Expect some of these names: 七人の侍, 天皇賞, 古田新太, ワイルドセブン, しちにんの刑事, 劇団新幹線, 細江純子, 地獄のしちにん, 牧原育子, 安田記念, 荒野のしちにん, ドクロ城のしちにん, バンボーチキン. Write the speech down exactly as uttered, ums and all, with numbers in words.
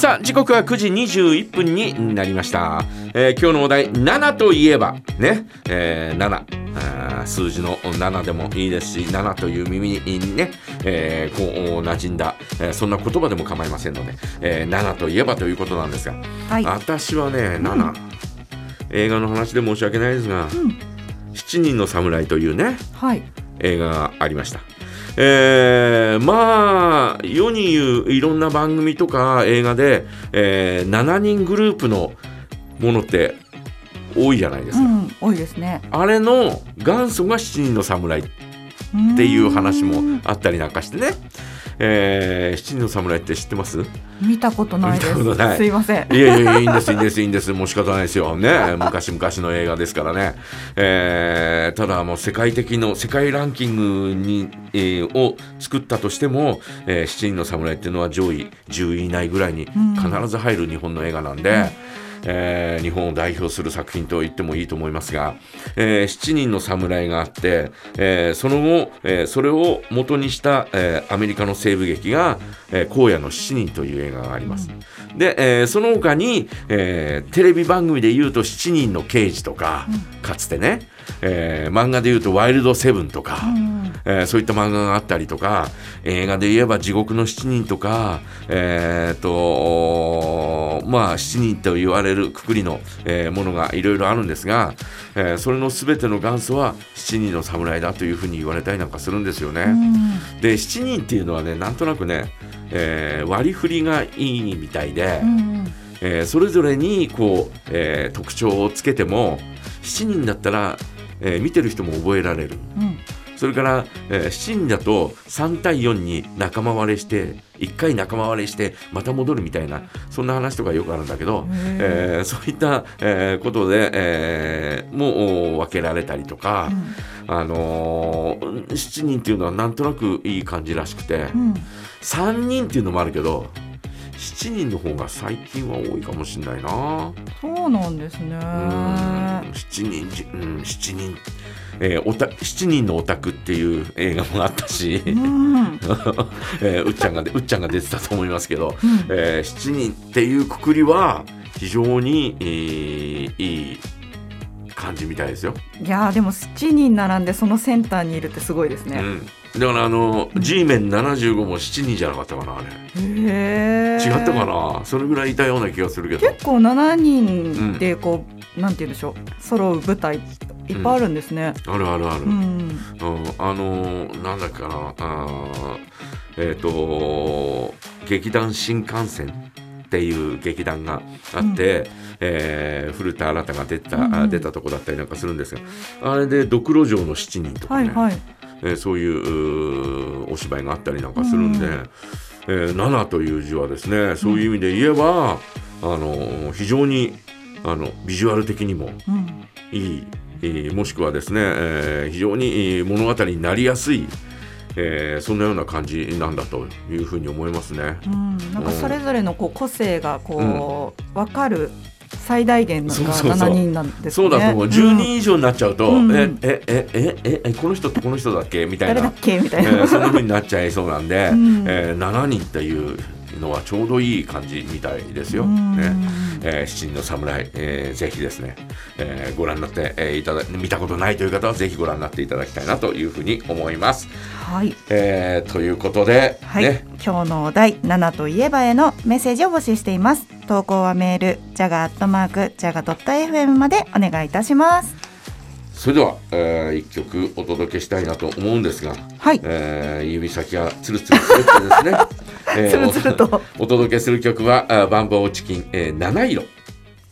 さあ時刻はくじにじゅういっぷんになりました、えー、今日のお題ななといえばね、えー、ななあ数字のななでもいいですしななという耳にね、えー、こう馴染んだ、えー、そんな言葉でも構いませんので、えー、ななといえばということなんですが、はい、私はねなな、うん、映画の話で申し訳ないですが、うん、しちにんの侍というね、はい、映画がありました。えー、まあ世に言ういろんな番組とか映画で、えー、しちにんグループのものって多いじゃないですか、うん、多いですね。あれの元祖がしちにんの侍っていう話もあったりなんかしてね、えー、七人の侍って知ってます？見たことないです。すいません。いやいやいいんですいいんですいいんですもう仕方ないですよね。昔々の映画ですからね、えー、ただもう世界的の世界ランキングに、えー、を作ったとしても、えー、七人の侍っていうのは上位じゅうい以内ぐらいに必ず入る日本の映画なんで、うんうんえー、日本を代表する作品と言ってもいいと思いますが、えー、しちにんの侍があって、えー、その後、えー、それを元にした、えー、アメリカの西部劇が、えー、荒野のしちにんという映画があります、うん、で、えー、その他に、えー、テレビ番組でいうとしちにんの刑事とか、うん、かつてね、えー、漫画でいうとワイルドセブンとか、うんえー、そういった漫画があったりとか映画で言えば地獄のしちにんとか、えーとまあ、しちにんと言われるくくりの、えー、ものがいろいろあるんですが、えー、それの全ての元祖はしちにんの侍だというふうに言われたりなんかするんですよね。でしちにんっていうのはねなんとなくね、えー、割り振りがいいみたいで、えー、それぞれにこう、えー、特徴をつけてもしちにんだったら、えー、見てる人も覚えられる、うんそれから、えー、しちにんだとさんたいよんに仲間割れしていっかい仲間割れしてまた戻るみたいなそんな話とかよくあるんだけど、えー、そういった、えー、ことで、えー、もう分けられたりとか、うん、あのー、しちにんっていうのはなんとなくいい感じらしくて、うん、さんにんっていうのもあるけどしちにんの方が最近は多いかもしれないな。そうなんですね。うんしちにん、うん、しちにんえー、おたしちにんのオタクっていう映画もあったし、うんえー、うっちゃんがうっちゃんが出てたと思いますけど、うんえー、しちにんっていうくくりは非常に、えー、いい感じみたいですよ。いやでもしちにん並んでそのセンターにいるってすごいですね、うん、だからあの G メンななじゅうごもしちにんじゃなかったかなあれへー違ったかなそれぐらいいたような気がするけど結構しちにんでこう、うん、なんて言うんでしょう揃う舞台いっぱいあるんですね、うん、あるあるある、うん、あのなんだっけかなあえっ、ー、と劇団新幹線っていう劇団があって、うんえー、古田新太が出た、うん、出たとこだったりなんかするんですがあれでドクロ城のしちにんとかね、はいはいえー、そういう、うお芝居があったりなんかするんで、うんえー、ななという字はですねそういう意味で言えば、うん、あの非常にあのビジュアル的にもいい、うんもしくはですね、えー、非常に物語になりやすい、えー、そんなような感じなんだというふうに思いますね、うん、なんかそれぞれのこう個性がこう、うん、分かる最大限のがしちにんなんですね。そうだと思う。じゅうにん以上になっちゃうと、うん、ええええええこの人とこの人だっけみたいな誰だっけみたいな、えー、そんなふうになっちゃいそうなんで、うんえー、しちにんっていうのはちょうどいい感じみたいですよ、ねえー、七人の侍、えー、ぜひですね、えー、ご覧になって、えー、いただ見たことないという方はぜひご覧になっていただきたいなというふうに思います、はいえー、ということで、はいね、今日のお題ななといえばへのメッセージを募集しています。投稿はメール ジャガ アットマーク ジャガ ドット エフエム までお願いいたします。それでは、えー、一曲お届けしたいなと思うんですが、はいえー、指先がツルツルするってですね、えー、つるつるとお届けする曲はバンボーチキン、えー、七色